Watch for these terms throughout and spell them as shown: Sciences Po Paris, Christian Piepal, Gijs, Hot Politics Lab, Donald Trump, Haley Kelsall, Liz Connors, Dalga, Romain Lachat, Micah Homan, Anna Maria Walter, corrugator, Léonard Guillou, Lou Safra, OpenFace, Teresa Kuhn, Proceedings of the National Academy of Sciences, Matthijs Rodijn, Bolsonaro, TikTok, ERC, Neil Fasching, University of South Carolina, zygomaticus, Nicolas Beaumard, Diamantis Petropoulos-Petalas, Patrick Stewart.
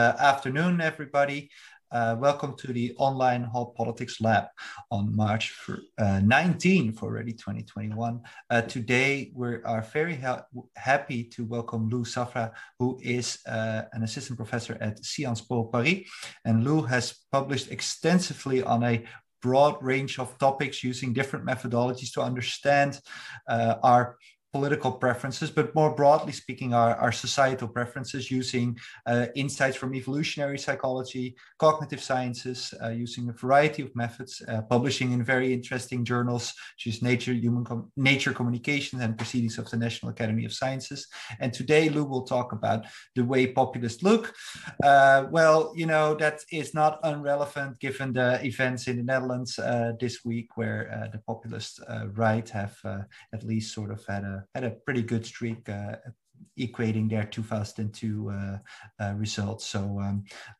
afternoon, everybody. Welcome to the online Hot Politics Lab on March 19th, already 2021. Today, we are very happy to welcome Lou Safra, who is an assistant professor at Sciences Po Paris. And Lou has published extensively on a broad range of topics using different methodologies to understand our political preferences, but more broadly speaking, our societal preferences, using insights from evolutionary psychology, cognitive sciences, using a variety of methods, publishing in very interesting journals, such as Nature Communications and Proceedings of the National Academy of Sciences. And today, Lou will talk about the way populists look. Well, you know, that is not irrelevant given the events in the Netherlands this week, where the populist right have at least sort of had a pretty good streak equating their 2002 results. So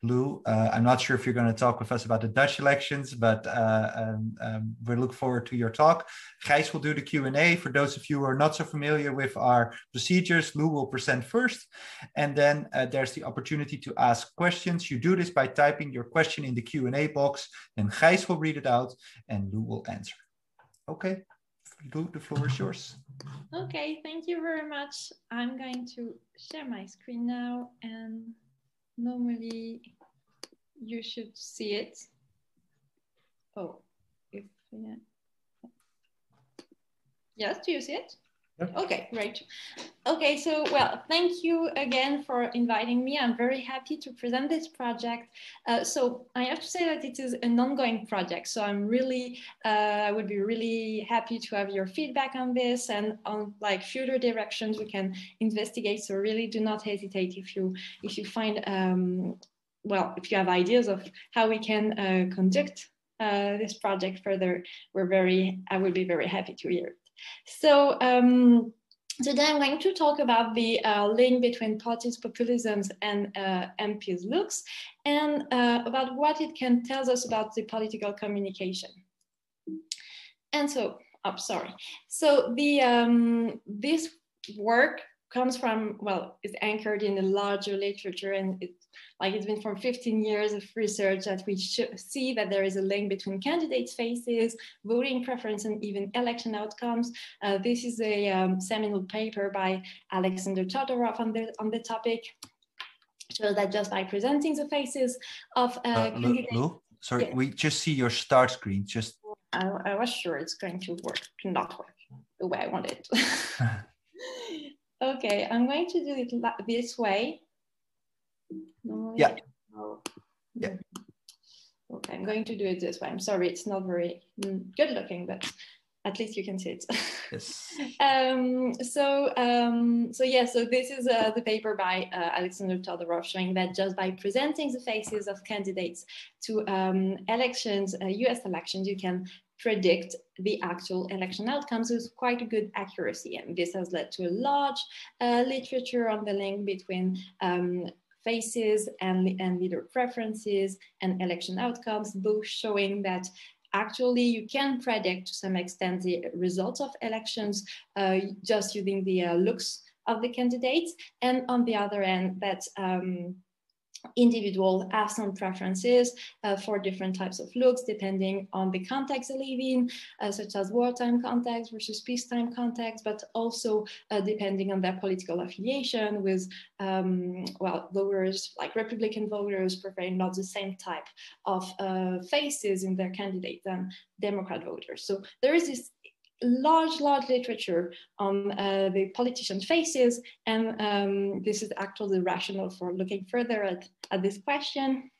Lou, I'm not sure if you're going to talk with us about the Dutch elections, but we look forward to your talk. Gijs will do the Q&A. For those of you who are not so familiar with our procedures, Lou will present first, and then there's the opportunity to ask questions. You do this by typing your question in the Q&A box, and Gijs will read it out, and Lou will answer. Okay, Lou, the floor is yours. Okay, thank you very much. I'm going to share my screen now, and normally you should see it. Oh, if, yeah. Yes, do you see it? Yep. Okay, great. Okay, so, well, thank you again for inviting me. I'm very happy to present this project. So I have to say that it is an ongoing project. So I'm really, I would be really happy to have your feedback on this and on like future directions we can investigate. So really do not hesitate if you find, well, if you have ideas of how we can conduct this project further, I would be very happy to hear. So today I'm going to talk about the link between parties, populisms, and MPs' looks, and about what it can tell us about the political communication. And so, I'm sorry. So the this work comes from, well, it's anchored in the larger literature, and it's been from 15 years of research that we see that there is a link between candidates' faces, voting preference, and even election outcomes. This is a seminal paper by Alexander Todorov on the topic. Shows that just by presenting the faces of candidates. Lou, sorry, yeah. We just see your start screen. Just I was sure it's going to work, not work the way I want it. Okay, I'm going to do it this way. No, yeah. Yeah. Okay, I'm going to do it this way. I'm sorry, it's not very good looking, but at least you can see it. Yes. So this is the paper by Alexander Todorov showing that just by presenting the faces of candidates to elections, US elections, you can predict the actual election outcomes with quite a good accuracy. And this has led to a large literature on the link between faces and leader preferences and election outcomes, both showing that actually you can predict to some extent the results of elections just using the looks of the candidates. And on the other end, that individuals have some preferences for different types of looks depending on the context they live in, such as wartime context versus peacetime context, but also depending on their political affiliation with, well, voters, like Republican voters preferring not the same type of faces in their candidate than Democrat voters. So there is this large literature on the politician faces, and this is actually the rationale for looking further at this question.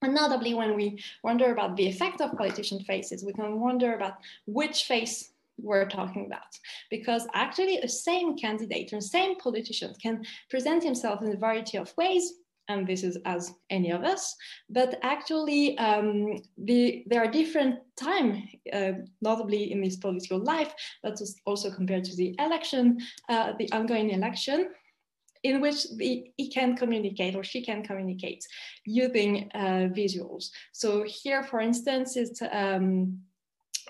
And notably, when we wonder about the effect of politician faces, we can wonder about which face we're talking about, because actually the same candidate or same politician can present himself in a variety of ways, and this is as any of us, but actually there are different time, notably in this political life, but also compared to the election, the ongoing election, in which he can communicate or she can communicate using visuals. So here, for instance, it's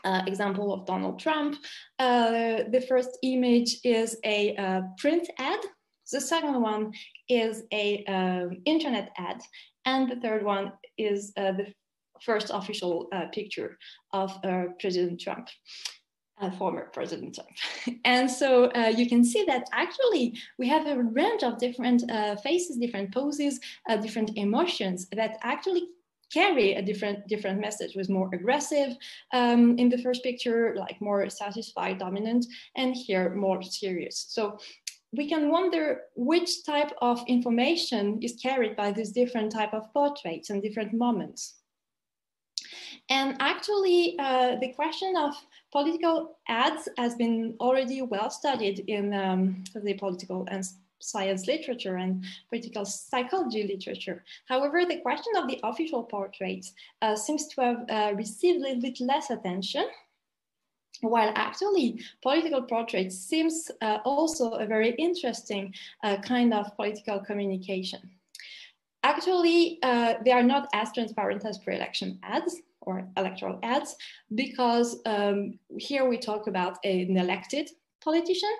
example of Donald Trump. The first image is a print ad. The second one is a internet ad, and the third one is the first official picture of President Trump, former President Trump. And so you can see that actually we have a range of different faces, different poses, different emotions that actually carry a different message, was more aggressive in the first picture, like more satisfied, dominant, and here more serious. So we can wonder which type of information is carried by these different type of portraits and different moments. And actually, the question of political ads has been already well studied in the political and science literature and political psychology literature. However, the question of the official portrait seems to have received a little bit less attention, while actually political portraits seems also a very interesting kind of political communication. Actually, they are not as transparent as pre-election ads or electoral ads, because here we talk about an elected politician.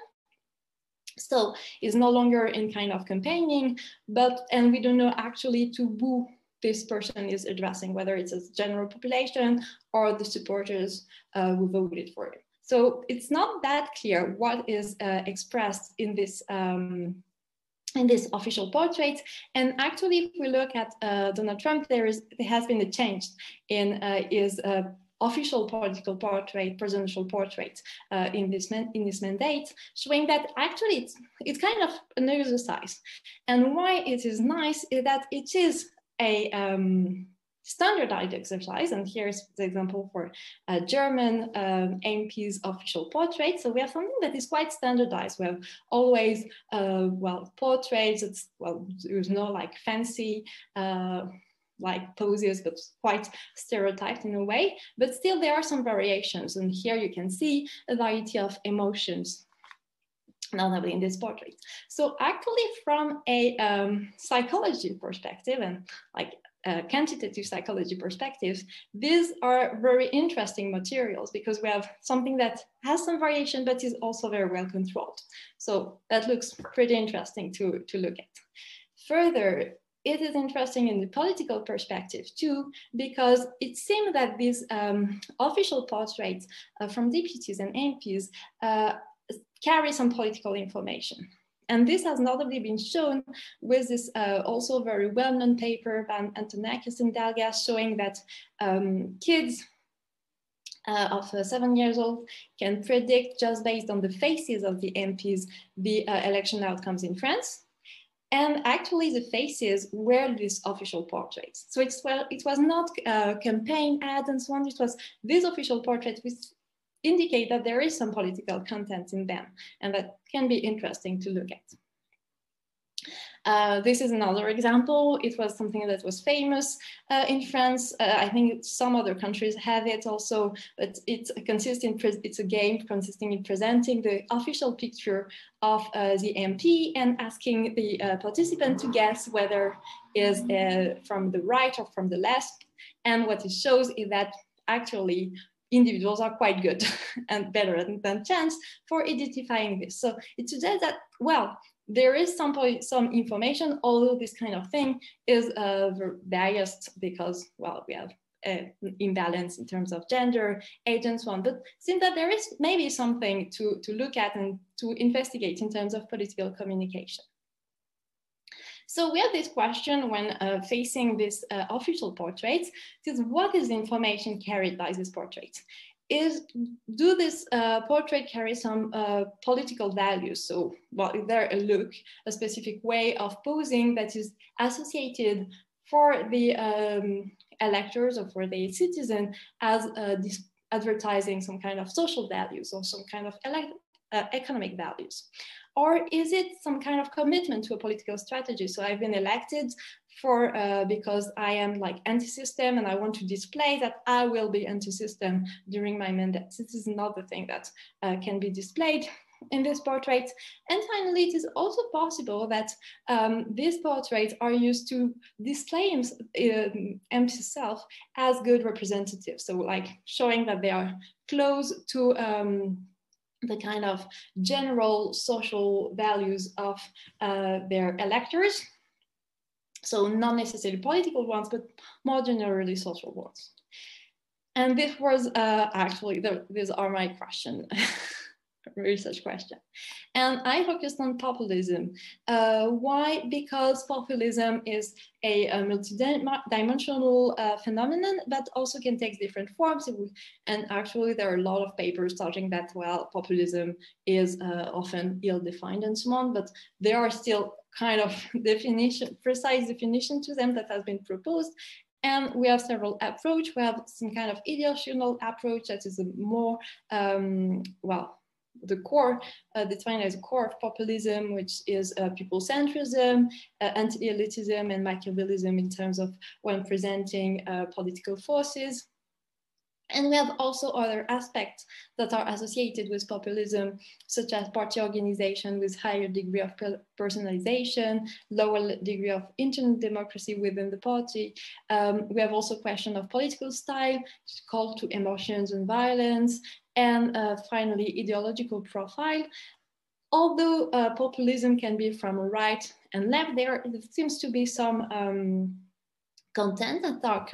So it's no longer in kind of campaigning, and we don't know actually to who this person is addressing, whether it's a general population or the supporters who voted for him. So it's not that clear what is expressed in this official portrait. And actually, if we look at Donald Trump, there has been a change in his official political portrait, presidential portrait in this mandate, showing that actually it's kind of an exercise. And why it is nice is that it is a standardized exercise. And here's the example for German MP's official portrait. So we have something that is quite standardized. We have always, well, portraits. It's, well, there's no like fancy, like poses, but quite stereotyped in a way, but still there are some variations. And here you can see a variety of emotions, notably in this portrait. So actually from a psychology perspective and like quantitative psychology perspectives, these are very interesting materials because we have something that has some variation, but is also very well controlled. So that looks pretty interesting to look at. Further, it is interesting in the political perspective too, because it seems that these official portraits from deputies and MPs carry some political information. And this has notably been shown with this also very well-known paper by Antonakis and Dalga, showing that kids of 7 years old can predict, just based on the faces of the MPs, the election outcomes in France. And actually the faces were these official portraits. So it's, well, it was not campaign ads and so on, it was these official portraits which indicate that there is some political content in them, and that can be interesting to look at. This is another example. It was something that was famous in France. I think some other countries have it also, but it's a game consisting in presenting the official picture of the MP and asking the participant to guess whether is from the right or from the left. And what it shows is that actually individuals are quite good and better than chance for identifying this. So it suggests that, well, there is some information, although this kind of thing is biased because, well, we have an imbalance in terms of gender, age, and so on. But seems that there is maybe something to look at and to investigate in terms of political communication. So we have this question when facing this official portraits: is what is the information carried by this portrait? Do this portrait carry some political values? So, well, is there a look, a specific way of posing that is associated for the electors or for the citizen as advertising some kind of social values or some kind of economic values? Or is it some kind of commitment to a political strategy? So I've been elected for because I am like anti-system and I want to display that I will be anti-system during my mandate. This is another thing that can be displayed in this portrait. And finally, it is also possible that these portraits are used to display himself as good representatives. So like showing that they are close to the kind of general social values of their electors. So not necessarily political ones, but more generally social ones. And this was actually, these are my question, research question. And I focused on populism. Why? Because populism is a multi-dimensional phenomenon, but also can take different forms. And actually, there are a lot of papers touching that, well, populism is often ill-defined and so on, but there are still kind of definition, precise definition to them that has been proposed. And we have several approaches. We have some kind of ideational approach that is a more, well, the core, defined as the core of populism, which is people-centrism, anti-elitism, and Machiavellism in terms of when presenting political forces. And we have also other aspects that are associated with populism, such as party organization with higher degree of personalization, lower degree of internal democracy within the party. We have also question of political style, call to emotions and violence, and finally, ideological profile. Although populism can be from right and left, there seems to be some content that are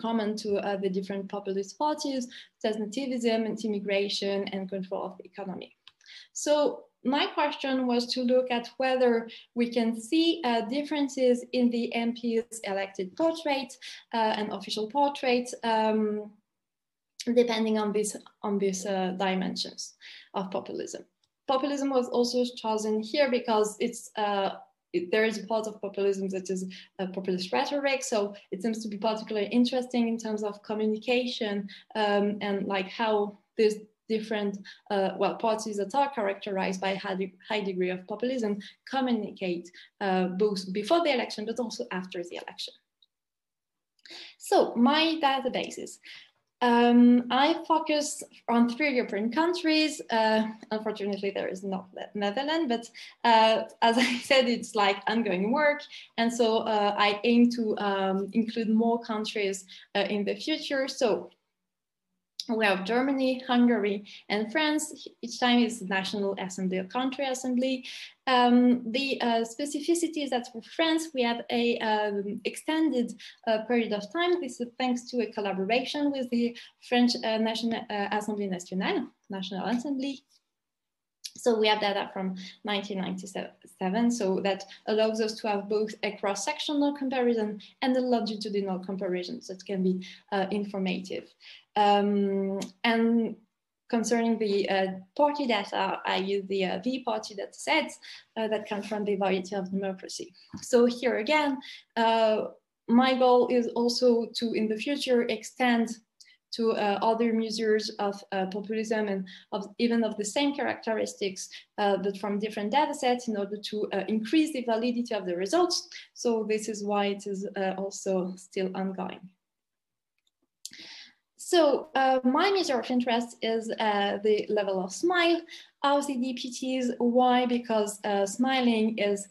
common to the different populist parties, such as nativism, anti-immigration, and control of the economy. So my question was to look at whether we can see differences in the MPs' elected portraits and official portraits, depending on these dimensions of populism. Populism was also chosen here because it's there is a part of populism that is populist rhetoric, so it seems to be particularly interesting in terms of communication and like how these different parties that are characterized by high degree of populism communicate both before the election but also after the election. So my databases. I focus on 3 European countries. Unfortunately, there is not the Netherlands, but as I said, it's like ongoing work. And so I aim to include more countries in the future. So we have Germany, Hungary, and France. Each time is National Assembly or Country Assembly. The specificity is that for France, we have a extended period of time. This is thanks to a collaboration with the French National Assembly. So we have data from 1997, so that allows us to have both a cross-sectional comparison and a longitudinal comparison that can be informative. And concerning the party data, I use the V-party data sets that come from the Variety of Democracy. So here again, my goal is also to, in the future, extend to other measures of populism and of even of the same characteristics, but from different data sets in order to increase the validity of the results. So this is why it is also still ongoing. So my measure of interest is the level of smile of the DPTs. Why? Because smiling is,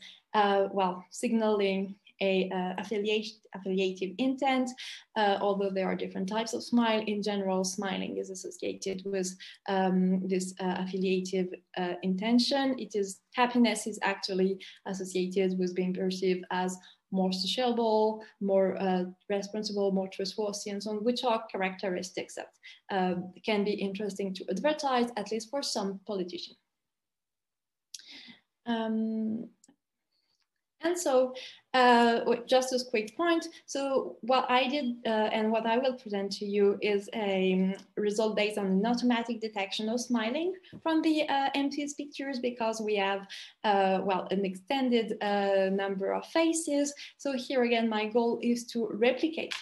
signaling a affiliative intent, although there are different types of smile. In general, smiling is associated with this affiliative intention. It is happiness is actually associated with being perceived as more sociable, more responsible, more trustworthy, and so on, which are characteristics that can be interesting to advertise, at least for some politicians. And so, just a quick point. So what I did and what I will present to you is a result based on an automatic detection of smiling from the MPs pictures, because we have, an extended number of faces. So here again, my goal is to replicate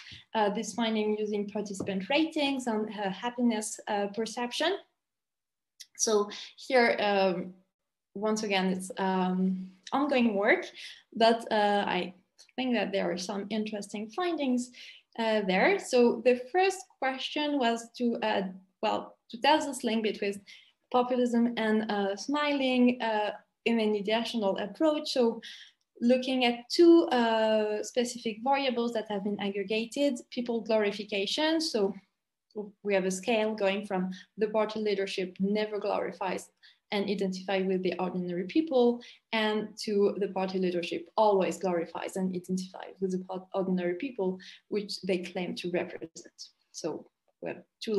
this finding using participant ratings on happiness perception. So here, once again, it's ongoing work, but I think that there are some interesting findings there. So the first question was to tell this link between populism and smiling in an ideational approach. So looking at 2 specific variables that have been aggregated, people glorification, so we have a scale going from the party leadership never glorifies and identify with the ordinary people, and to the party leadership always glorifies and identifies with the ordinary people, which they claim to represent. So we have two,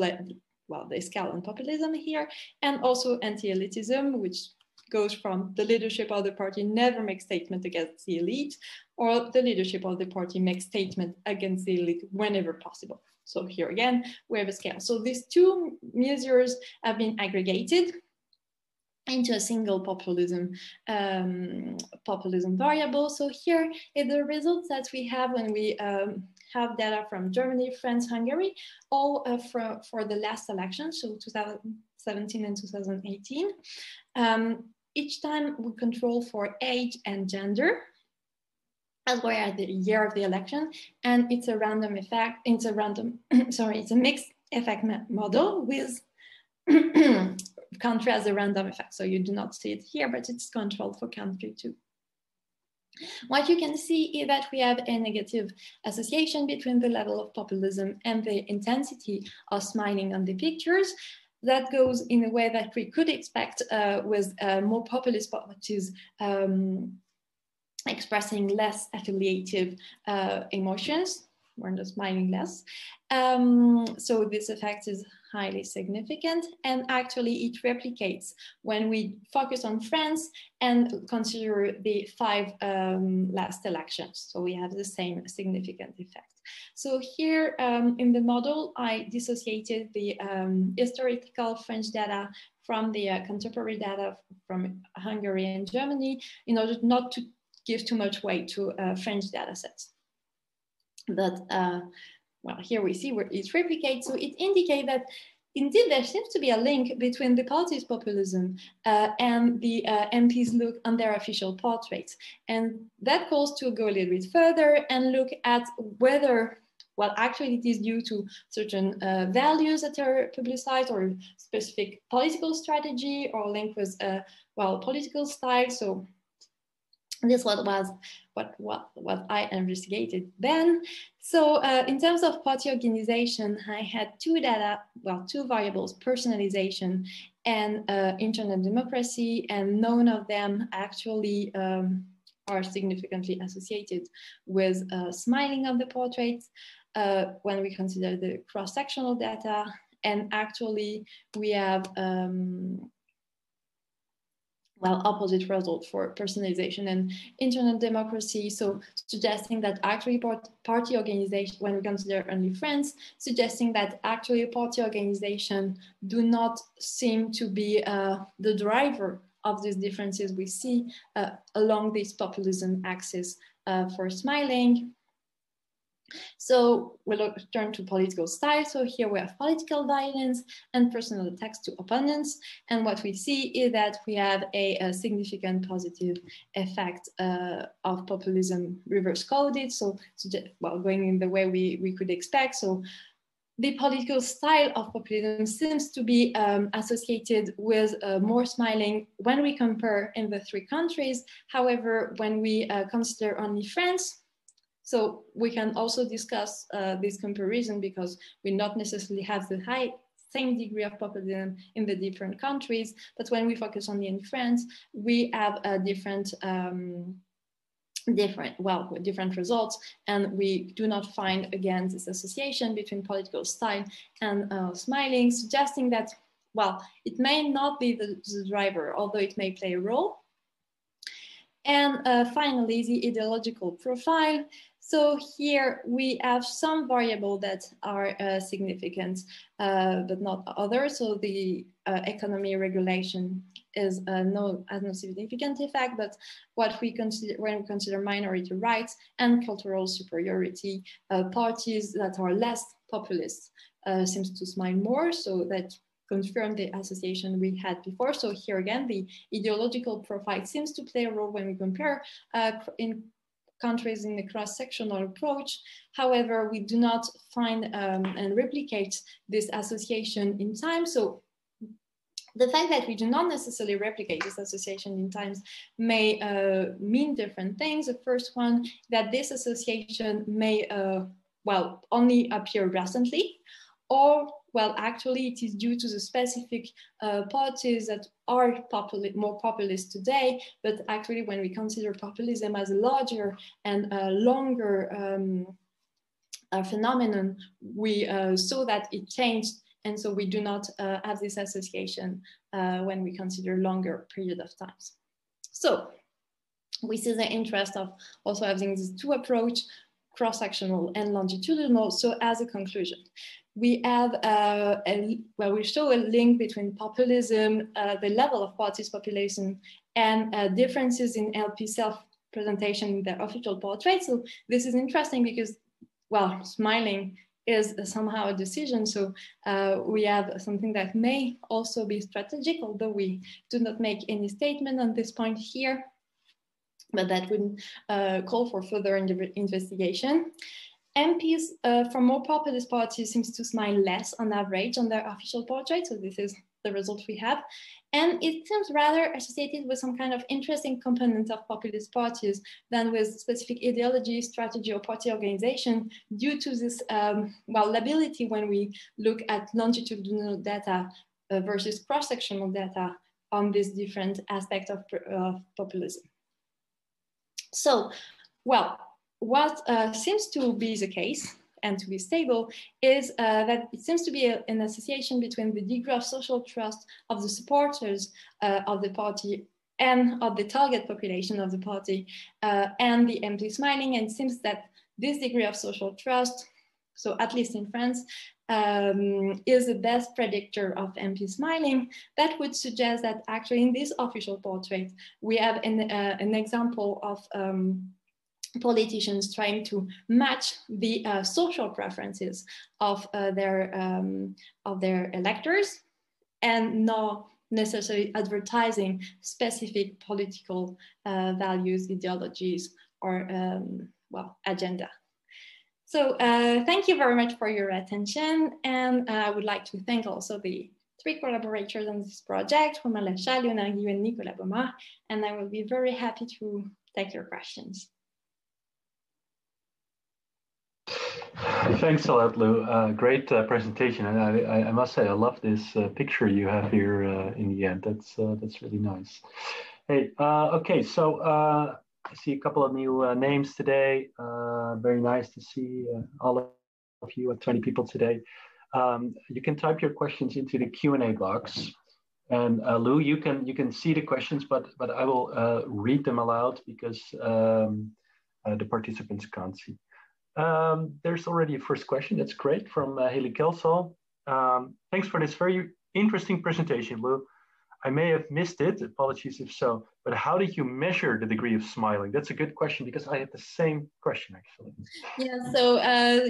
well, the scale on populism here, and also anti-elitism, which goes from the leadership of the party never makes statement against the elite, or the leadership of the party makes statement against the elite whenever possible. So here again, we have a scale. So these two measures have been aggregated into a single populism, populism variable. So here is the results that we have when we have data from Germany, France, Hungary, all for the last election, so 2017 and 2018. Each time we control for age and gender, as well as the year of the election, and it's a random effect. It's a random, sorry, it's a mixed effect model with country as a random effect. So you do not see it here, but it's controlled for country too. What you can see is that we have a negative association between the level of populism and the intensity of smiling on the pictures. That goes in a way that we could expect with more populist parties expressing less affiliative emotions. We're just smiling less. So this effect is highly significant, and actually it replicates when we focus on France and consider the five last elections. So we have the same significant effect. So here in the model, I dissociated the historical French data from the contemporary data from Hungary and Germany in order not to give too much weight to French data sets. That, well, here we see where it replicates. So it indicates that indeed there seems to be a link between the party's populism and the MPs' look on their official portraits. And that calls to go a little bit further and look at whether, well, actually it is due to certain values that are publicized or specific political strategy or linked with, well, political style. So this was what I investigated then. So in terms of party organization, I had two data, well, two variables, personalization and internal democracy, and none of them actually are significantly associated with smiling on the portraits when we consider the cross-sectional data. And actually we have well, opposite result for personalization and internal democracy. So suggesting that actually party organization, when we consider only France, suggesting that actually party organization do not seem to be the driver of these differences we see along this populism axis for smiling. So we'll turn to political style. So here we have political violence and personal attacks to opponents. And what we see is that we have a significant positive effect of populism reverse coded. So, well, going in the way we could expect. So the political style of populism seems to be associated with more smiling when we compare in the three countries. However, when we consider only France, so we can also discuss this comparison because we not necessarily have the same degree of populism in the different countries, but when we focus only in France, we have a different, different results, and we do not find again this association between political style and smiling, suggesting that, well, it may not be the driver, although it may play a role. And finally, the ideological profile. So here we have some variables that are significant, but not others. So the economy regulation is has no significant effect, but what we consider, when we consider minority rights and cultural superiority, parties that are less populist seems to smile more, so that confirm the association we had before. So here again, the ideological profile seems to play a role when we compare in countries in the cross-sectional approach. However, we do not find and replicate this association in time. So the fact that we do not necessarily replicate this association in times may mean different things. The first one, that this association may, well, only appear recently, or well, actually it is due to the specific parties that are more populist today, but actually when we consider populism as a larger and longer phenomenon, we saw that it changed, and so we do not have this association when we consider longer period of times. So we see the interest of also having these two approaches, cross-sectional and longitudinal. So as a conclusion, we have we show a link between populism, the level of parties' population, and differences in LP self-presentation in their official portrait. So this is interesting because, well, smiling is somehow a decision. So we have something that may also be strategic, although we do not make any statement on this point here, but that would call for further investigation. MPs from more populist parties seems to smile less on average on their official portrait, so this is the result we have. And it seems rather associated with some kind of interesting component of populist parties than with specific ideology, strategy, or party organization due to this, well, lability when we look at longitudinal data versus cross-sectional data on this different aspect of populism. So, well, what seems to be the case and to be stable is that it seems to be an association between the degree of social trust of the supporters of the party and of the target population of the party and the empty smiling. And it seems that this degree of social trust, so at least in France, is the best predictor of MP smiling. That would suggest that actually in this official portrait, we have an example of politicians trying to match the social preferences of their electors, and not necessarily advertising specific political values, ideologies, or well, agenda. So thank you very much for your attention, and I would like to thank also the three collaborators on this project, Romain Lachat, Léonard Guillou, and Nicolas Beaumard, and I will be very happy to take your questions. Thanks a lot, Lou. Great presentation, and I must say I love this picture you have here in the end. That's really nice. Hey, okay, so I see a couple of new names today. Very nice to see all of you, 20 people today. You can type your questions into the Q&A box, and Lou, you can see the questions, but I will read them aloud because the participants can't see. There's already a first question. That's great, from Haley Kelsall. Thanks for this very interesting presentation, Lou. I may have missed it, apologies if so, but how did you measure the degree of smiling? That's a good question, because I had the same question, actually. Yeah, so,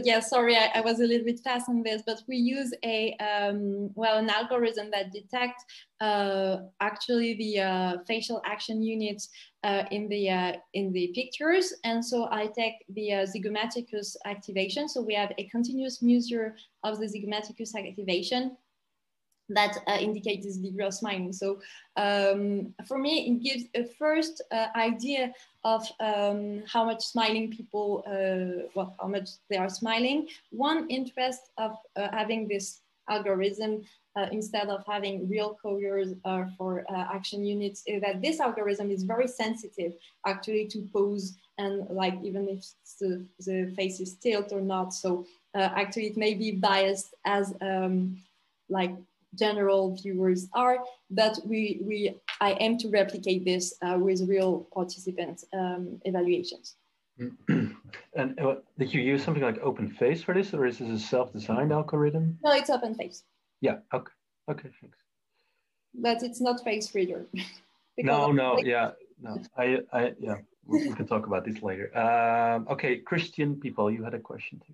yeah, sorry, I was a little bit fast on this, but we use a, well, an algorithm that detects actually the facial action units in the pictures. And so I take the zygomaticus activation. So we have a continuous measure of the zygomaticus activation that indicates this degree of smiling. So for me, it gives a first idea of how much smiling people, well, how much they are smiling. One interest of having this algorithm instead of having real coders for action units is that this algorithm is very sensitive actually to pose, and like even if the face is tilted or not. So actually it may be biased as like general viewers are, but I aim to replicate this with real participant evaluations. And did you use something like OpenFace for this, or is this a self-designed algorithm? No, it's OpenFace. Yeah, okay, okay, thanks. But it's not face reader. No, no, yeah, no, I yeah, we can talk about this later. Okay, Christian Piepal, you had a question too.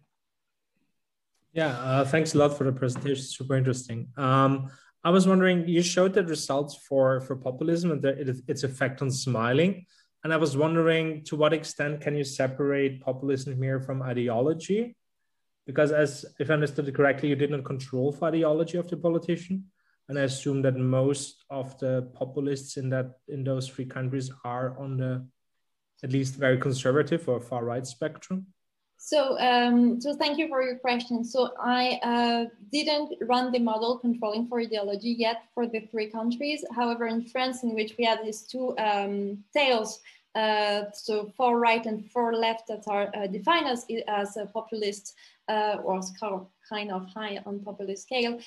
Yeah, thanks a lot for the presentation. Super interesting. I was wondering, you showed the results for populism and its effect on smiling. And I was wondering, to what extent can you separate populism here from ideology? Because as if I understood it correctly, you did not control for ideology of the politician. And I assume that most of the populists in those three countries are on the at least very conservative or far right spectrum. So, thank you for your question. So I didn't run the model controlling for ideology yet for the three countries. However, in France, in which we have these two tails, so far right and far left, that are defined as populist or kind of high on populist scale,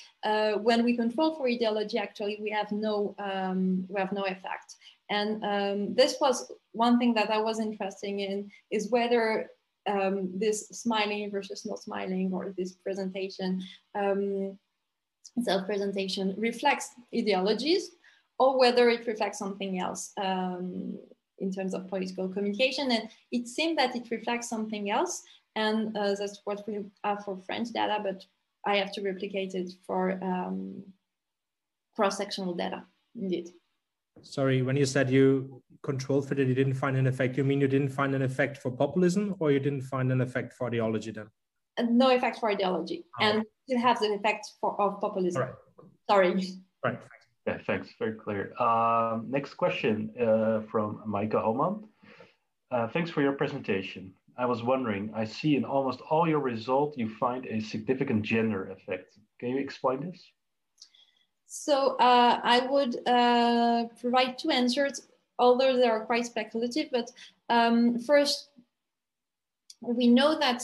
when we control for ideology, actually we have no effect. And this was one thing that I was interested in, is whether this smiling versus not smiling, or this presentation, self-presentation, reflects ideologies, or whether it reflects something else in terms of political communication. And it seemed that it reflects something else, and that's what we have for French data, but I have to replicate it for cross-sectional data, indeed. Sorry, when you said you controlled for that, you didn't find an effect, you mean you didn't find an effect for populism, or you didn't find an effect for ideology then? No effect for ideology. Oh. And it has an effect of populism. Right. Sorry. Right. Yeah, thanks. Very clear. Next question from Micah Homan. Thanks for your presentation. I was wondering, I see in almost all your results, you find a significant gender effect. Can you explain this? So I would provide two answers, although they are quite speculative. But first, we know that,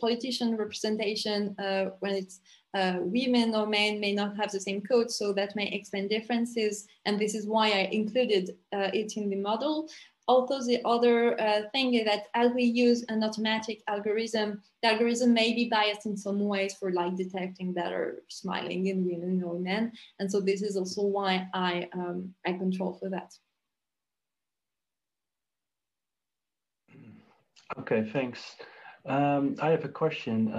politician representation, when it's women or men, may not have the same code, so that may explain differences. And this is why I included it in the model. Also, the other thing is that as we use an automatic algorithm, the algorithm may be biased in some ways for like detecting better smiling in women or men. And so this is also why I control for that. Okay, thanks. I have a question,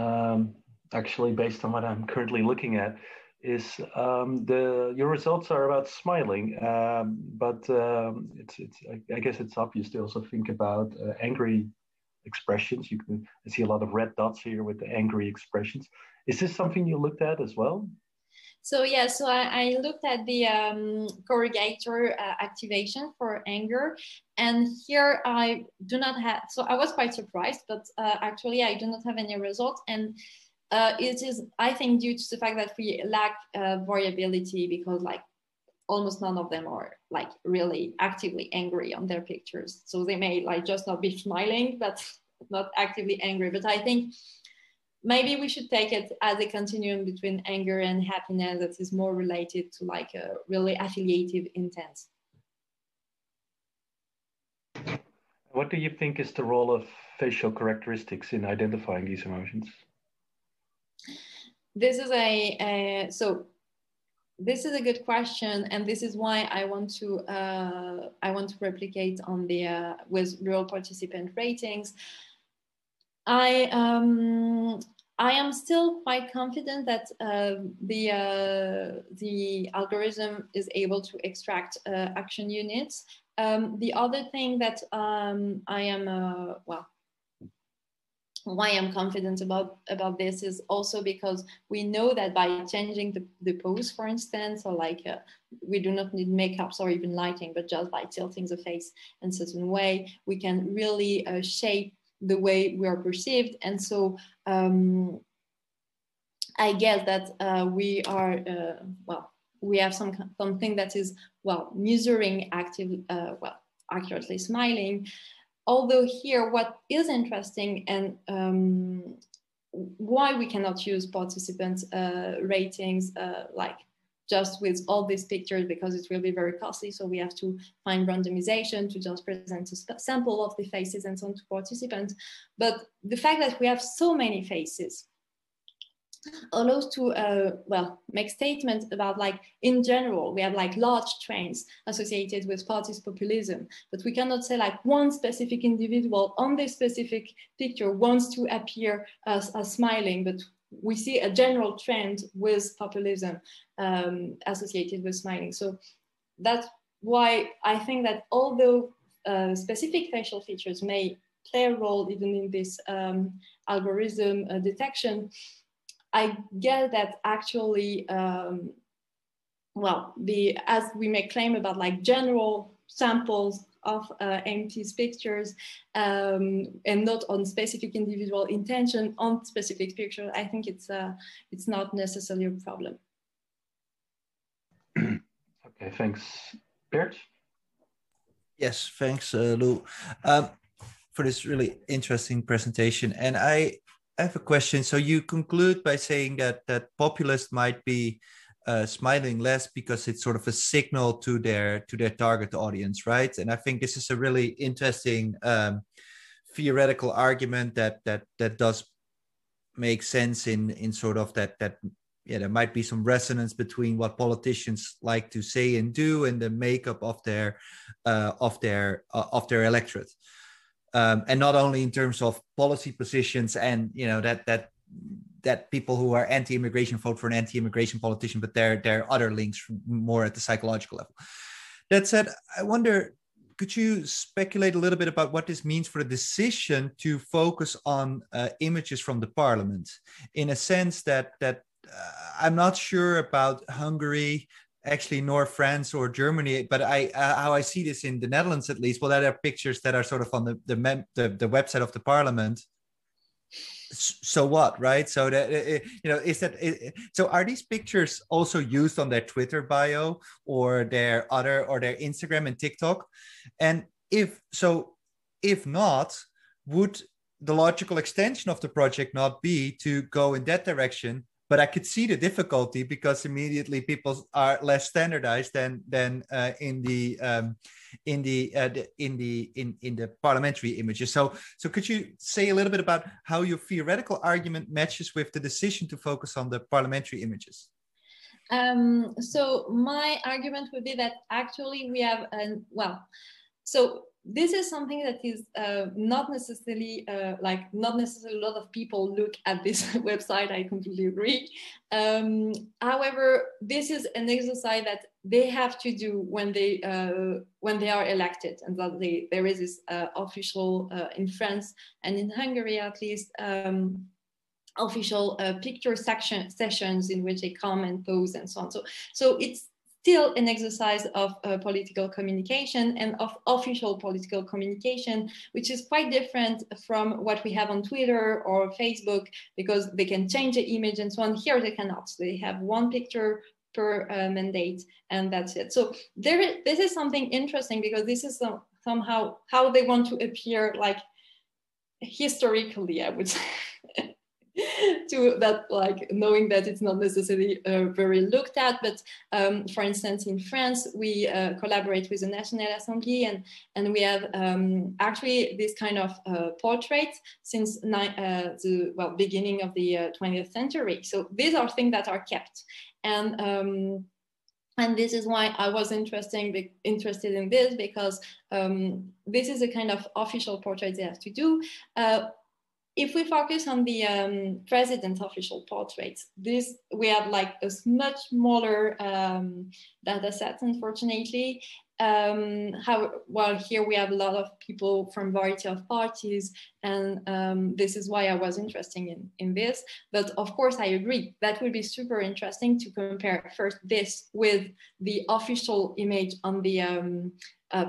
actually, based on what I'm currently looking at, is your results are about smiling, but I guess it's obvious to also think about angry expressions. I see a lot of red dots here with the angry expressions. Is this something you looked at as well? So yeah, so I looked at the corrugator activation for anger, and here I do not have, so I was quite surprised, but actually I do not have any results. And it is, I think, due to the fact that we lack variability, because like almost none of them are like really actively angry on their pictures. So they may like just not be smiling, but not actively angry. But I think maybe we should take it as a continuum between anger and happiness that is more related to like a really affiliative intent. What do you think is the role of facial characteristics in identifying these emotions? This is a good question, and this is why I want to replicate on the with real participant ratings. I am still quite confident that the algorithm is able to extract action units. The other thing that why I'm confident about this is also because we know that by changing the pose, for instance, or like we do not need makeups or even lighting, but just by tilting the face in a certain way, we can really shape the way we are perceived. And so I guess that we are, we have something that is, measuring active, accurately smiling. Although here, what is interesting and why we cannot use participant ratings like just with all these pictures, because it will be very costly. So we have to find randomization to just present a sample of the faces and so on to participants. But the fact that we have so many faces allows to make statements about, like, in general we have like large trends associated with parties populism, but we cannot say like one specific individual on this specific picture wants to appear as smiling, but we see a general trend with populism associated with smiling. So that's why I think that although specific facial features may play a role even in this algorithm detection, I get that actually, as we may claim about like general samples of MPs' pictures and not on specific individual intention on specific pictures, I think it's not necessarily a problem. Okay, thanks. Bert? Yes, thanks, Lou, for this really interesting presentation. And I have a question. So you conclude by saying that populists might be smiling less because it's sort of a signal to their target audience, right? And I think this is a really interesting theoretical argument that does make sense in sort of that yeah, there might be some resonance between what politicians like to say and do and the makeup of their electorate. And not only in terms of policy positions and, you know, that people who are anti-immigration vote for an anti-immigration politician, but there are other links more at the psychological level. That said, I wonder, could you speculate a little bit about what this means for the decision to focus on images from the parliament, in a sense that I'm not sure about Hungary, actually, nor France or Germany, but how I see this in the Netherlands, at least, well, there are pictures that are sort of on the website of the parliament. So what, right? So that, you know, is that, so are these pictures also used on their Twitter bio or their Instagram and TikTok? And if not, would the logical extension of the project not be to go in that direction? But I could see the difficulty because immediately people are less standardized than in the parliamentary images. So could you say a little bit about how your theoretical argument matches with the decision to focus on the parliamentary images? So my argument would be that actually we have so this is something that is not necessarily a lot of people look at this website. I completely agree. However, this is an exercise that they have to do when they are elected, and that there is this official in France and in Hungary at least. Official picture sessions in which they come and pose and so on. So it's still an exercise of political communication and of official political communication, which is quite different from what we have on Twitter or Facebook, because they can change the image and so on. Here they cannot. They have one picture per mandate and that's it. So this is something interesting because this is somehow how they want to appear, like historically, I would say. To that, like, knowing that it's not necessarily very looked at, but for instance, in France, we collaborate with the National Assembly, and we have actually this kind of portrait since the beginning of the 20th century. So these are things that are kept, and this is why I was interested in this, because this is a kind of official portrait they have to do. If we focus on the president's official portraits, we have like a much smaller data set, unfortunately. Here we have a lot of people from variety of parties, and this is why I was interested in this. But of course, I agree that would be super interesting to compare first this with the official image on the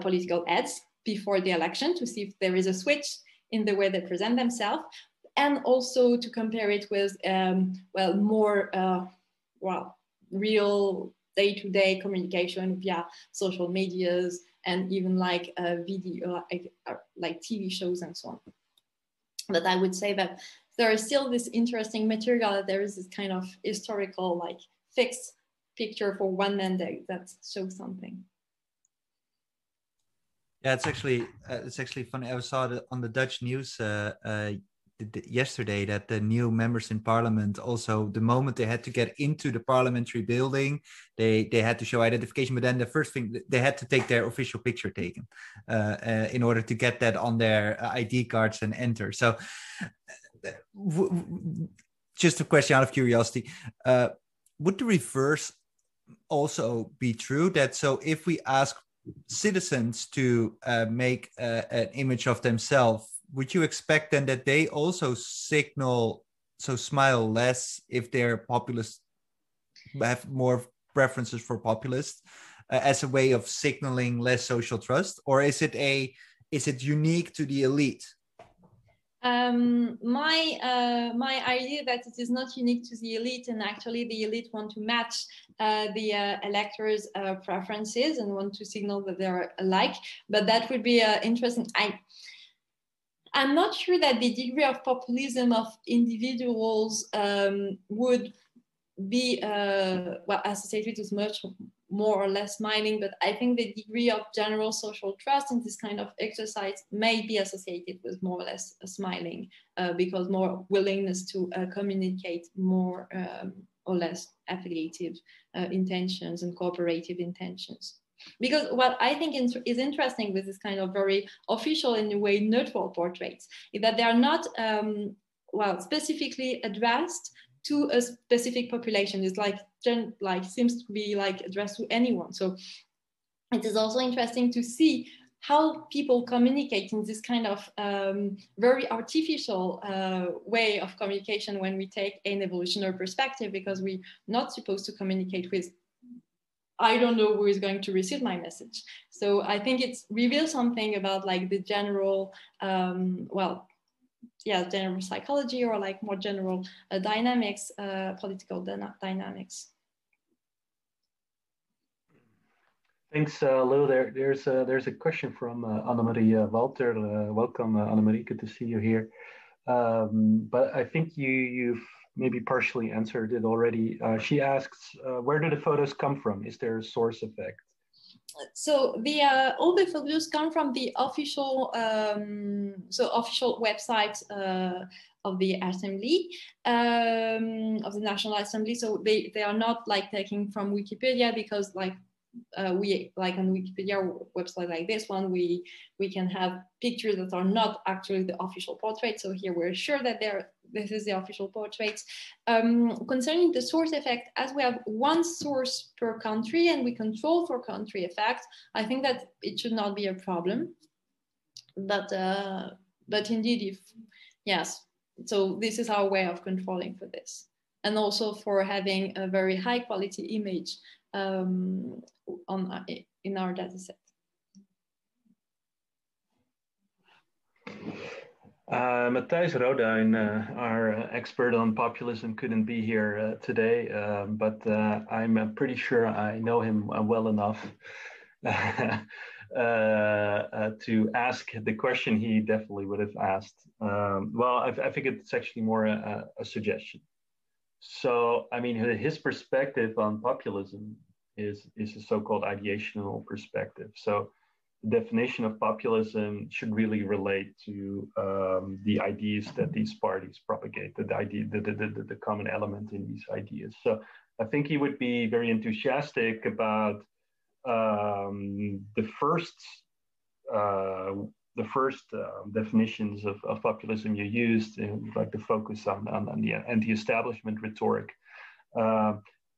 political ads before the election to see if there is a switch in the way they present themselves, and also to compare it with real day-to-day communication via social medias and even like video, like TV shows and so on. But I would say that there is still this interesting material. There is this kind of historical, like, fixed picture for one mandate that shows something. Yeah, it's actually funny. I saw that on the Dutch news yesterday that the new members in parliament also, the moment they had to get into the parliamentary building, they had to show identification. But then the first thing, they had to take their official picture taken in order to get that on their ID cards and enter. So, just a question out of curiosity: would the reverse also be true? That so, if we ask citizens to make an image of themselves, would you expect then that they also signal, so smile less if they're populist, have more preferences for populist as a way of signaling less social trust, or is it unique to the elite? My idea that it is not unique to the elite, and actually the elite want to match the electors' preferences and want to signal that they are alike. But that would be interesting. I'm not sure that the degree of populism of individuals would be well associated with much more or less mining, but I think the degree of general social trust in this kind of exercise may be associated with more or less smiling, because more willingness to communicate more or less affiliative intentions and cooperative intentions. Because what I think is interesting with this kind of very official, in a way, neutral portraits is that they are not well specifically addressed to a specific population. It's like seems to be like addressed to anyone. So it is also interesting to see how people communicate in this kind of very artificial way of communication when we take an evolutionary perspective, because we're not supposed to communicate with, I don't know who is going to receive my message. So I think it reveals something about like the general, well, yeah, general psychology, or like more general dynamics, political dynamics. Thanks, Lou. There's a question from Anna Maria Walter. Welcome, Anna Maria. Good to see you here. But I think you've maybe partially answered it already. She asks, where do the photos come from? Is there a source effect? So the all the photos come from the official official website of the assembly, of the National Assembly. So they are not like taking from Wikipedia, because like we like on Wikipedia website like this one, we can have pictures that are not actually the official portrait. So here we're sure that this is the official portrait. Concerning the source effect, as we have one source per country and we control for country effect, I think that it should not be a problem. But indeed, if yes, so this is our way of controlling for this, and also for having a very high quality image in our data set. Matthijs Rodijn, our expert on populism, couldn't be here today, but I'm pretty sure I know him well enough to ask the question he definitely would have asked. Well, I think it's actually more a suggestion. So, I mean, his perspective on populism is a so-called ideational perspective. So the definition of populism should really relate to the ideas that these parties propagate, the common element in these ideas. So I think he would be very enthusiastic about the first definitions of populism you used, like the focus on the anti-establishment rhetoric.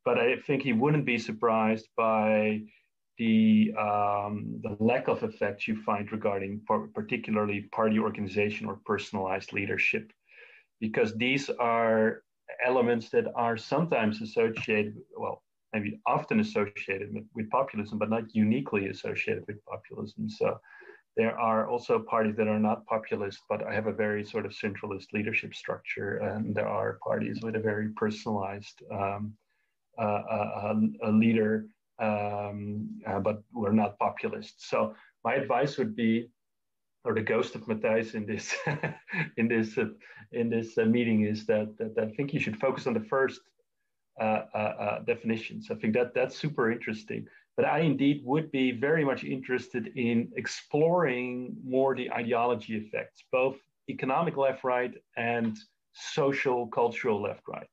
But I think he wouldn't be surprised by the lack of effects you find regarding particularly party organization or personalized leadership, because these are elements that are sometimes associated, well, maybe often associated with populism, but not uniquely associated with populism. So there are also parties that are not populist, but have a very sort of centralist leadership structure. And there are parties with a very personalized a leader, but we're not populist. So my advice would be, or the ghost of Matthijs in this in this meeting, is that I think you should focus on the first definitions. I think that's super interesting. But I indeed would be very much interested in exploring more the ideology effects, both economic left-right and social, cultural left-right.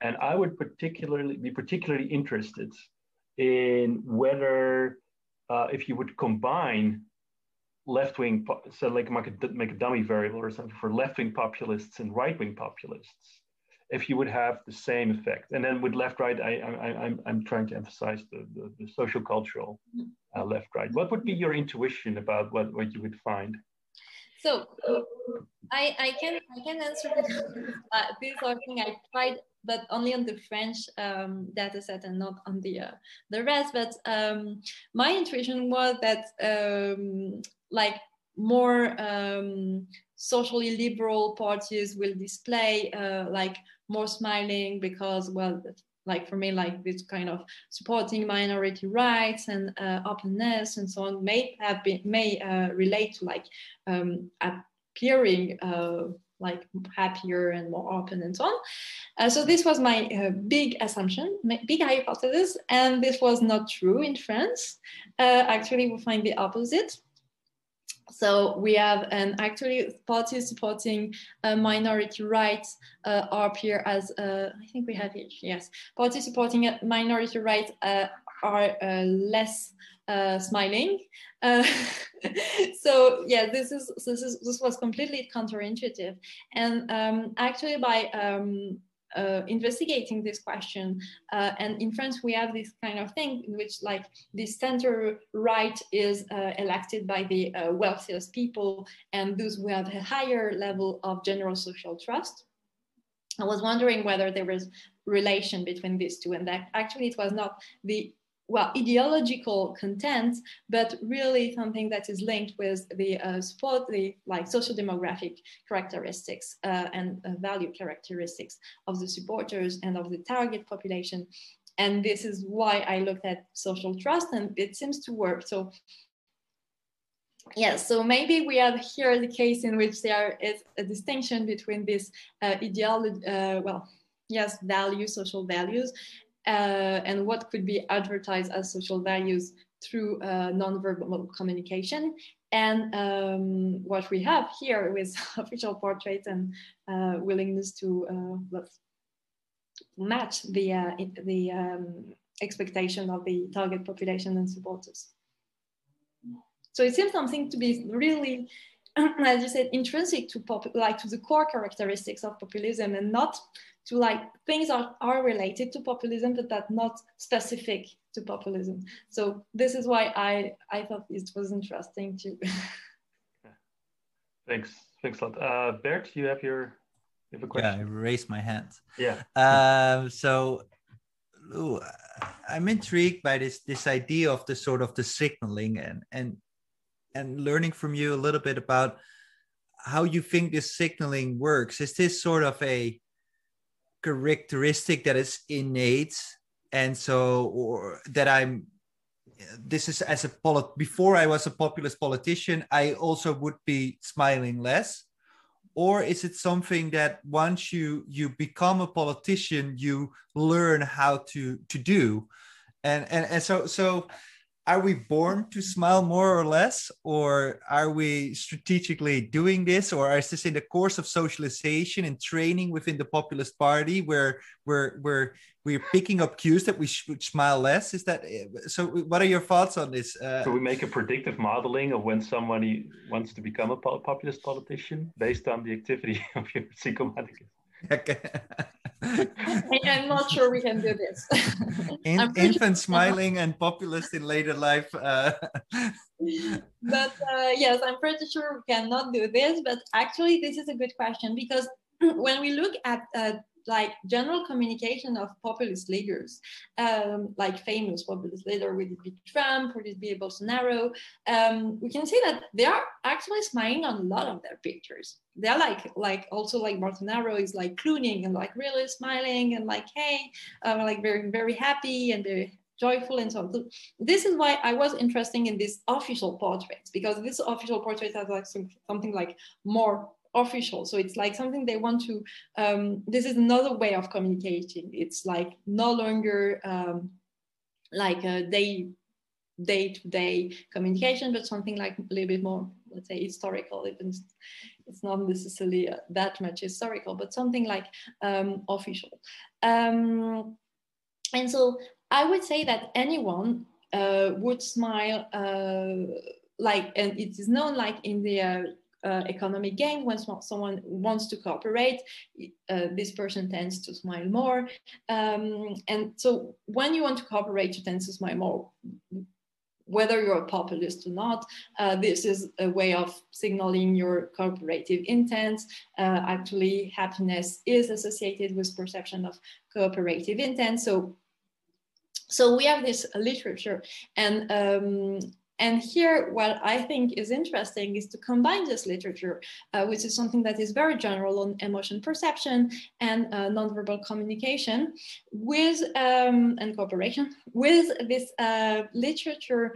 And I would be particularly interested in whether, if you would combine left-wing, so like make a dummy variable or something for left-wing populists and right-wing populists, if you would have the same effect. And then with left-right, I'm trying to emphasize the social-cultural left-right. What would be your intuition about what you would find? So I can answer this. This I think I tried but only on the French data set and not on the rest. But my intuition was that like more socially liberal parties will display like more smiling, because, well, like for me, like this kind of supporting minority rights and openness and so on may have been, may relate to like appearing like happier and more open and so on. So this was my big assumption, my big hypothesis, and this was not true in France. Actually, we find the opposite. So we have actually parties supporting minority rights up here as, I think we have here, yes. Parties supporting minority rights are less smiling. So yeah, this was completely counterintuitive. And actually by investigating this question, and in France we have this kind of thing in which like the center right is elected by the wealthiest people and those who have a higher level of general social trust. I was wondering whether there was relation between these two, and that actually it was not the, well, ideological content, but really something that is linked with the support, the like socio-demographic characteristics and value characteristics of the supporters and of the target population. And this is why I looked at social trust, and it seems to work. So yeah, so maybe we have here the case in which there is a distinction between this ideology, well, yes, value, social values, and what could be advertised as social values through nonverbal communication, and what we have here with official portraits and willingness to match the expectation of the target population and supporters. So it seems something to be really, as you said, intrinsic to like to the core characteristics of populism, and not to like things that are related to populism, but that not specific to populism. So this is why I thought it was interesting too. Okay. Thanks a lot. Bert, you have a question? Yeah, I raised my hand. Yeah. So, Lou, I'm intrigued by this idea of the sort of the signaling and learning from you a little bit about how you think this signaling works. Is this sort of a characteristic that is innate, and so, or that I'm, this is as a before I was a populist politician, I also would be smiling less? Or is it something that once you become a politician, you learn how to do? And so are we born to smile more or less, or are we strategically doing this, or is this in the course of socialization and training within the populist party where we're picking up cues that we should smile less? Is that so? What are your thoughts on this? So we make a predictive modeling of when somebody wants to become a populist politician based on the activity of your psychomaticus. Okay. I'm not sure we can do this. Infant smiling and populist in later life. But yes, I'm pretty sure we cannot do this. But actually, this is a good question, because when we look at like general communication of populist leaders, like famous populist leader, would it be Trump, would it be Bolsonaro? We can see that they are actually smiling on a lot of their pictures. They're like also like Bolsonaro is like crooning and like really smiling and like, hey, like very, very happy and very joyful and so on. So this is why I was interested in these official portraits, because this official portrait has like something like more official. So it's like something they want to, this is another way of communicating. It's like no longer like a day-to-day communication, but something like a little bit more, let's say, historical. Even it's not necessarily that much historical, but something like official. And so I would say that anyone would smile, like, and it is known like in the economic game, when someone wants to cooperate, this person tends to smile more. And so when you want to cooperate, you tend to smile more. whether you're a populist or not, this is a way of signaling your cooperative intent. Actually, happiness is associated with perception of cooperative intent. So we have this literature, and here what I think is interesting is to combine this literature, which is something that is very general on emotion perception and nonverbal communication, with and cooperation, with this literature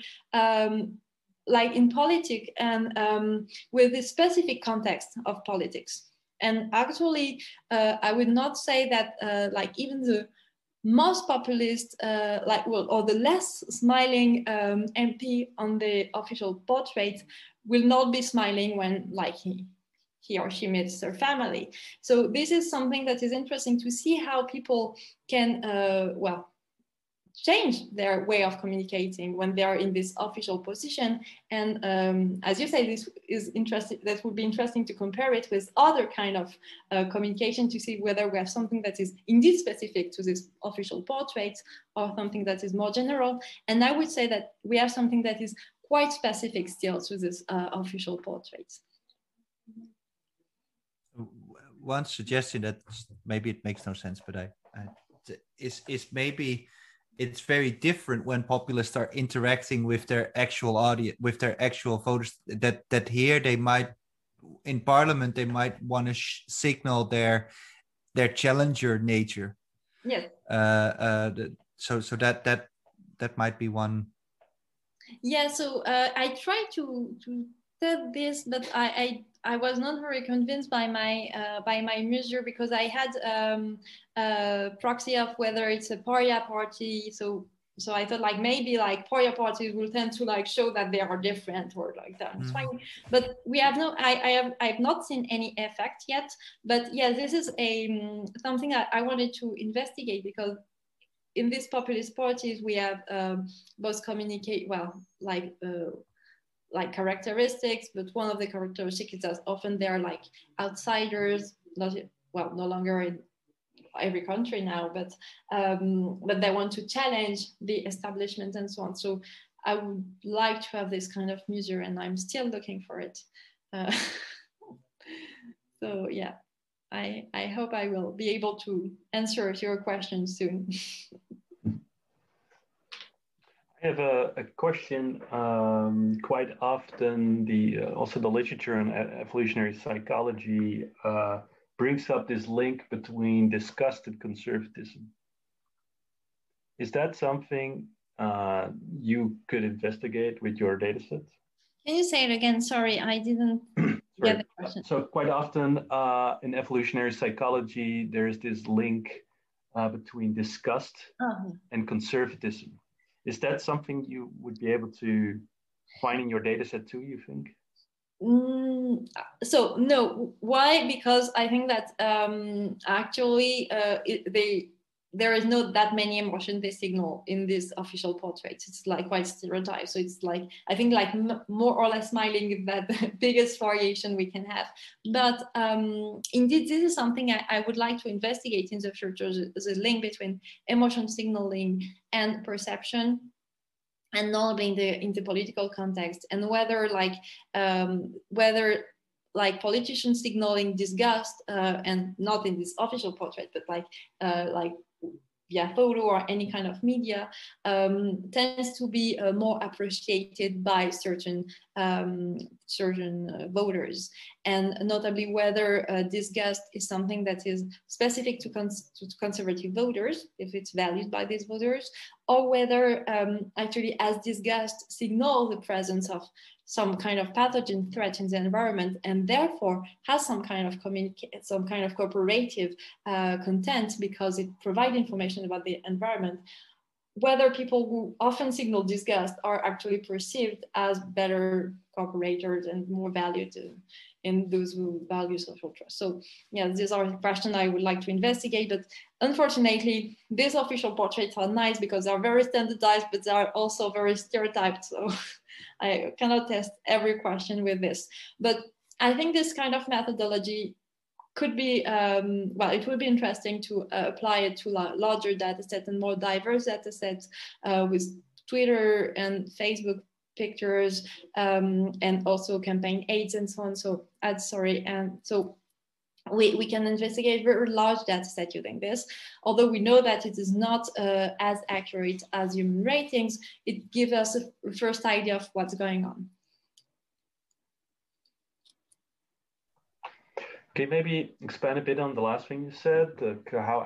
like in politics, and with the specific context of politics. And actually, I would not say that like even the most populist, or the less smiling MP on the official portrait will not be smiling when like he or she meets their family. So this is something that is interesting to see how people can, change their way of communicating when they are in this official position. And as you say, this is interesting, that would be interesting to compare it with other kind of communication to see whether we have something that is indeed specific to this official portrait or something that is more general. And I would say that we have something that is quite specific still to this official portrait. One suggestion that maybe it makes no sense, but is maybe it's very different when populists are interacting with their actual audience, with their actual voters, that here they might, in parliament, they might want to signal their challenger nature. Yes. So that might be one. Yeah, so I tried to tell this, but I was not very convinced by my measure, because I had a proxy of whether it's a Poria party. So I thought like maybe like Poria parties will tend to like show that they are different or like that. Mm. But we have no, I've not seen any effect yet. But yeah, this is something that I wanted to investigate, because in these populist parties we have both like characteristics, but one of the characteristics is that often they are like outsiders, no longer in every country now, but they want to challenge the establishment and so on. So I would like to have this kind of measure, and I'm still looking for it. So yeah, I hope I will be able to answer your question soon. I have a question. Quite often, also the literature on evolutionary psychology brings up this link between disgust and conservatism. Is that something you could investigate with your data set? Can you say it again? Sorry, I didn't get the question. So quite often in evolutionary psychology, there is this link between disgust and conservatism. Is that something you would be able to find in your data set too, you think? So no, why? Because I think that actually there is not that many emotions they signal in this official portrait. It's like quite stereotyped. So it's like, I think like more or less smiling is that the biggest variation we can have. But indeed, this is something I would like to investigate in the future, the link between emotion signaling and perception, and not in the political context, and whether politicians signaling disgust and not in this official portrait, but via photo or any kind of media, tends to be more appreciated by certain voters, and notably whether disgust is something that is specific to conservative voters, if it's valued by these voters, or whether actually as disgust signal the presence of some kind of pathogen threat in the environment, and therefore has some kind of cooperative content, because it provides information about the environment. Whether people who often signal disgust are actually perceived as better cooperators and more valued in those who value social trust. So yeah, these are questions I would like to investigate, but unfortunately, these official portraits are nice because they're very standardized, but they are also very stereotyped. So I cannot test every question with this, but I think this kind of methodology could be, it would be interesting to apply it to larger data sets and more diverse data sets with Twitter and Facebook pictures, and also campaign aids and so on. So we can investigate very large data sets using this. Although we know that it is not as accurate as human ratings, it gives us a first idea of what's going on. Okay, maybe expand a bit on the last thing you said, how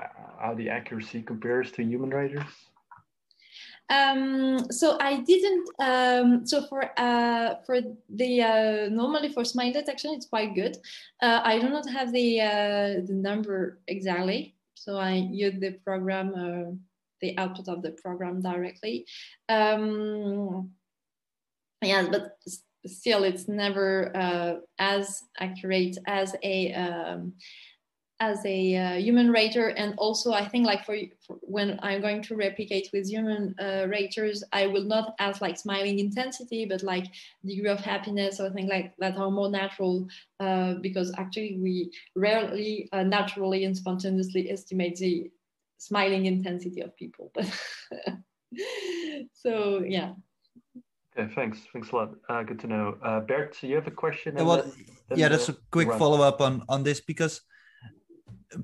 the accuracy compares to human raters. So I didn't, so for the, normally for smile detection, it's quite good. I do not have the number exactly. So I use the program, the output of the program directly. Yeah, but still it's never as accurate as a human rater. And also I think like for when I'm going to replicate with human raters, I will not ask like smiling intensity, but like degree of happiness or things like that are more natural, because actually we rarely naturally and spontaneously estimate the smiling intensity of people. So yeah. Yeah, thanks a lot. Good to know. Bert, so you have a question? Yeah, that's a quick follow-up on this, because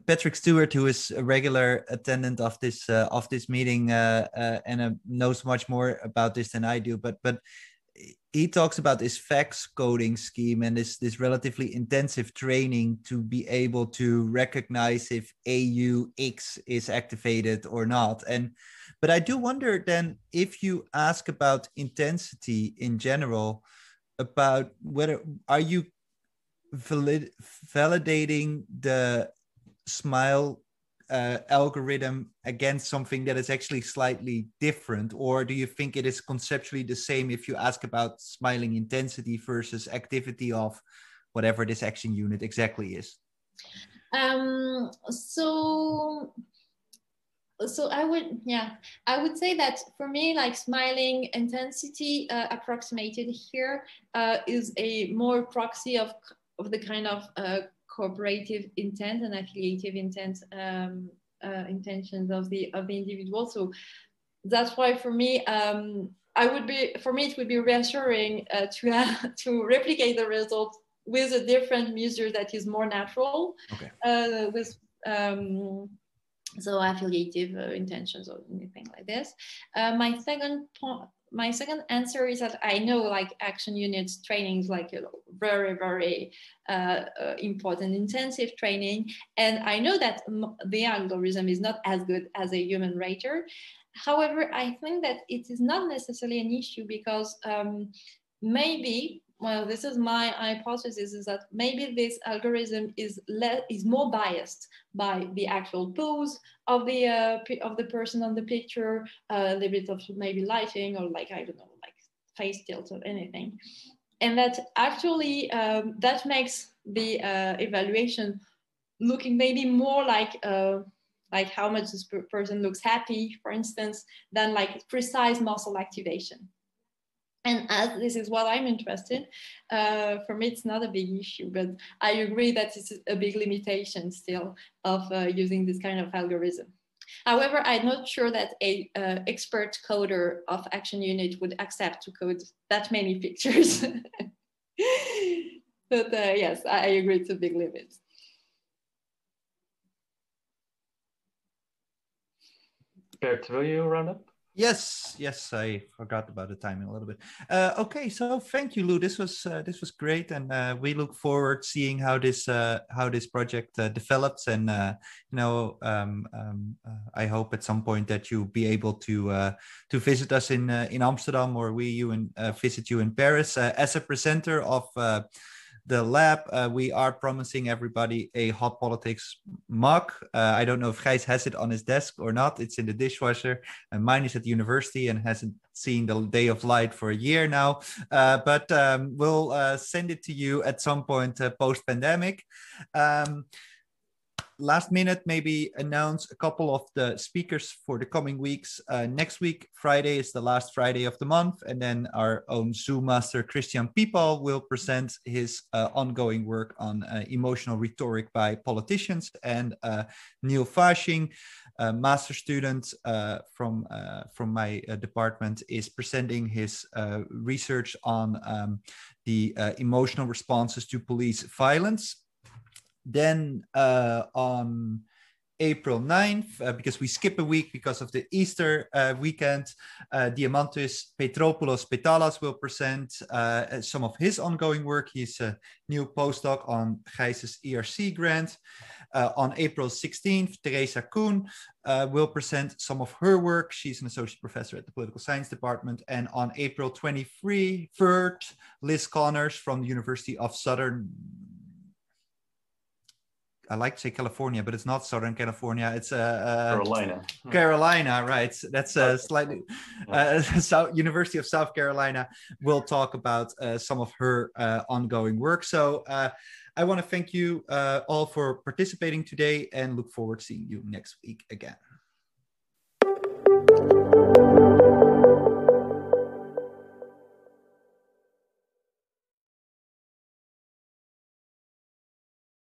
Patrick Stewart, who is a regular attendant of this meeting and knows much more about this than I do, but he talks about this fax coding scheme and this relatively intensive training to be able to recognize if AUX is activated or not. But I do wonder then, if you ask about intensity in general, about whether are you validating the smile algorithm against something that is actually slightly different, or do you think it is conceptually the same if you ask about smiling intensity versus activity of whatever this action unit exactly is? So I would say that for me, like smiling intensity approximated here is a more proxy of the kind of cooperative intent and affiliative intent intentions of the individual. So that's why for me, it would be reassuring to replicate the result with a different measure that is more natural, okay, with so affiliative intentions or anything like this. My second answer is that I know like action units trainings, like very, very important intensive training. And I know that the algorithm is not as good as a human rater. However, I think that it is not necessarily an issue because maybe, well, this is my hypothesis, is that maybe this algorithm is more biased by the actual pose of the person on the picture, a little bit of maybe lighting or like, I don't know, like face tilt or anything. And that actually, that makes the evaluation looking maybe more like how much this person looks happy, for instance, than like precise muscle activation. And as this is what I'm interested, for me, it's not a big issue, but I agree that it's a big limitation still of using this kind of algorithm. However, I'm not sure that a expert coder of action unit would accept to code that many pictures. But yes, I agree it's a big limit. Bert, will you round up? Yes, I forgot about the timing a little bit. Okay, so thank you, Lou. This was great, and we look forward seeing how this project develops. And I hope at some point that you'll be able to visit us in Amsterdam, or visit you in Paris as a presenter of the lab. We are promising everybody a Hot Politics mug. I don't know if Gijs has it on his desk or not. It's in the dishwasher, and mine is at the university and hasn't seen the day of light for a year now. But we'll send it to you at some point post-pandemic. Last minute, maybe announce a couple of the speakers for the coming weeks. Next week, Friday is the last Friday of the month, and then our own Zoom master Christian Piepal will present his ongoing work on emotional rhetoric by politicians, and Neil Fasching master student from my department is presenting his research on the emotional responses to police violence. Then on April 9th, because we skip a week because of the Easter weekend, Diamantis Petropoulos-Petalas will present some of his ongoing work. He's a new postdoc on Gijs' ERC grant. On April 16th, Teresa Kuhn will present some of her work. She's an associate professor at the political science department. And on April 23rd, Liz Connors from the University of Southern, I like to say California, but it's not Southern California. It's Carolina. Carolina, right? That's slightly South, University of South Carolina. We'll talk about some of her ongoing work. So I want to thank you all for participating today, and look forward to seeing you next week again.